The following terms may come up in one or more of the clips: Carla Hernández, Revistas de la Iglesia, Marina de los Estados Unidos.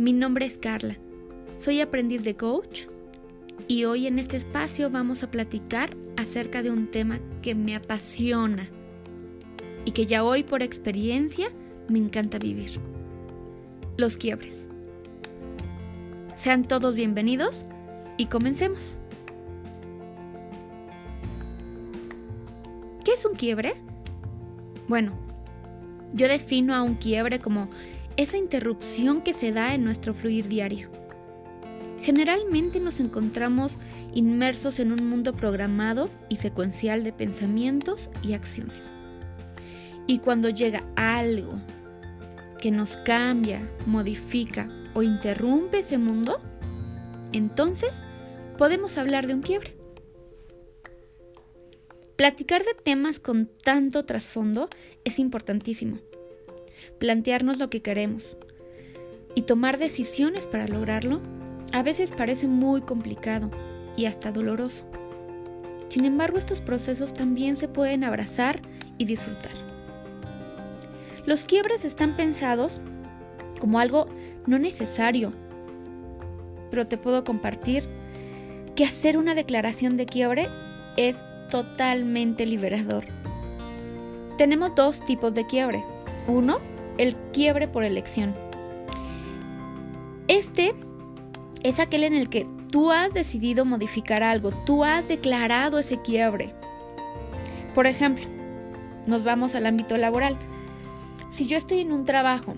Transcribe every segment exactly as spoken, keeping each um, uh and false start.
Mi nombre es Carla, soy aprendiz de coach y hoy en este espacio vamos a platicar acerca de un tema que me apasiona y que ya hoy por experiencia me encanta vivir: los quiebres. Sean todos bienvenidos y comencemos. ¿Qué es un quiebre? Bueno, yo defino a un quiebre como esa interrupción que se da en nuestro fluir diario. Generalmente nos encontramos inmersos en un mundo programado y secuencial de pensamientos y acciones. Y cuando llega algo que nos cambia, modifica o interrumpe ese mundo, entonces podemos hablar de un quiebre. Platicar de temas con tanto trasfondo es importantísimo. Plantearnos lo que queremos y tomar decisiones para lograrlo a veces parece muy complicado y hasta doloroso. Sin embargo, estos procesos también se pueden abrazar y disfrutar. Los quiebres están pensados como algo no necesario, pero te puedo compartir que hacer una declaración de quiebre es totalmente liberador. Tenemos dos tipos de quiebre. Uno, el quiebre por elección. Este es aquel en el que tú has decidido modificar algo, tú has declarado ese quiebre. Por ejemplo, nos vamos al ámbito laboral. Si yo estoy en un trabajo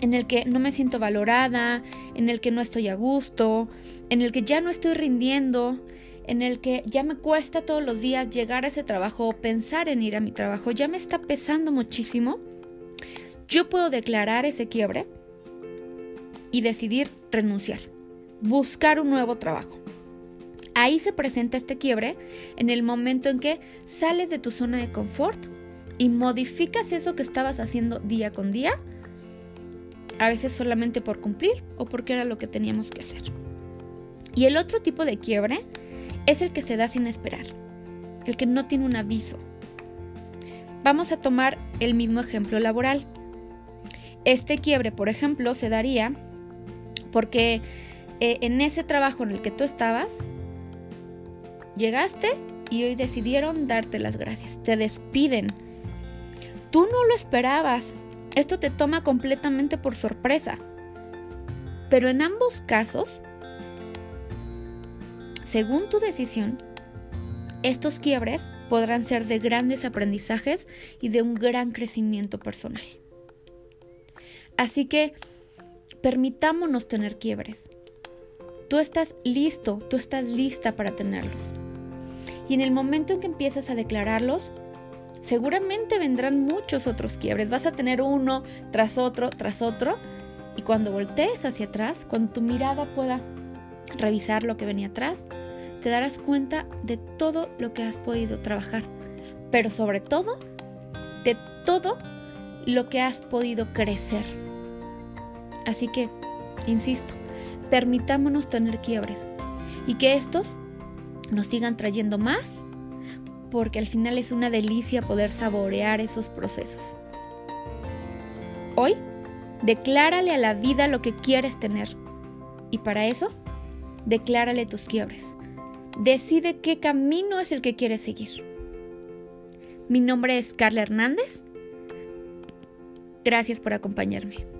en el que no me siento valorada, en el que no estoy a gusto, en el que ya no estoy rindiendo, en el que ya me cuesta todos los días llegar a ese trabajo o pensar en ir a mi trabajo, ya me está pesando muchísimo, yo puedo declarar ese quiebre y decidir renunciar, buscar un nuevo trabajo. Ahí se presenta este quiebre en el momento en que sales de tu zona de confort y modificas eso que estabas haciendo día con día, a veces solamente por cumplir o porque era lo que teníamos que hacer. Y el otro tipo de quiebre es el que se da sin esperar, el que no tiene un aviso. Vamos a tomar el mismo ejemplo laboral. Este quiebre, por ejemplo, se daría porque eh, en ese trabajo en el que tú estabas, llegaste y hoy decidieron darte las gracias. Te despiden. Tú no lo esperabas. Esto te toma completamente por sorpresa. Pero en ambos casos, según tu decisión, estos quiebres podrán ser de grandes aprendizajes y de un gran crecimiento personal. Así que permitámonos tener quiebres. Tú estás listo, tú estás lista para tenerlos. Y en el momento en que empiezas a declararlos, seguramente vendrán muchos otros quiebres. Vas a tener uno tras otro, tras otro. Y cuando voltees hacia atrás, cuando tu mirada pueda revisar lo que venía atrás, te darás cuenta de todo lo que has podido trabajar. Pero sobre todo, de todo lo que has podido crecer. Así que, insisto, permitámonos tener quiebres y que estos nos sigan trayendo más, porque al final es una delicia poder saborear esos procesos. Hoy, declárale a la vida lo que quieres tener y para eso, declárale tus quiebres. Decide qué camino es el que quieres seguir. Mi nombre es Carla Hernández. Gracias por acompañarme.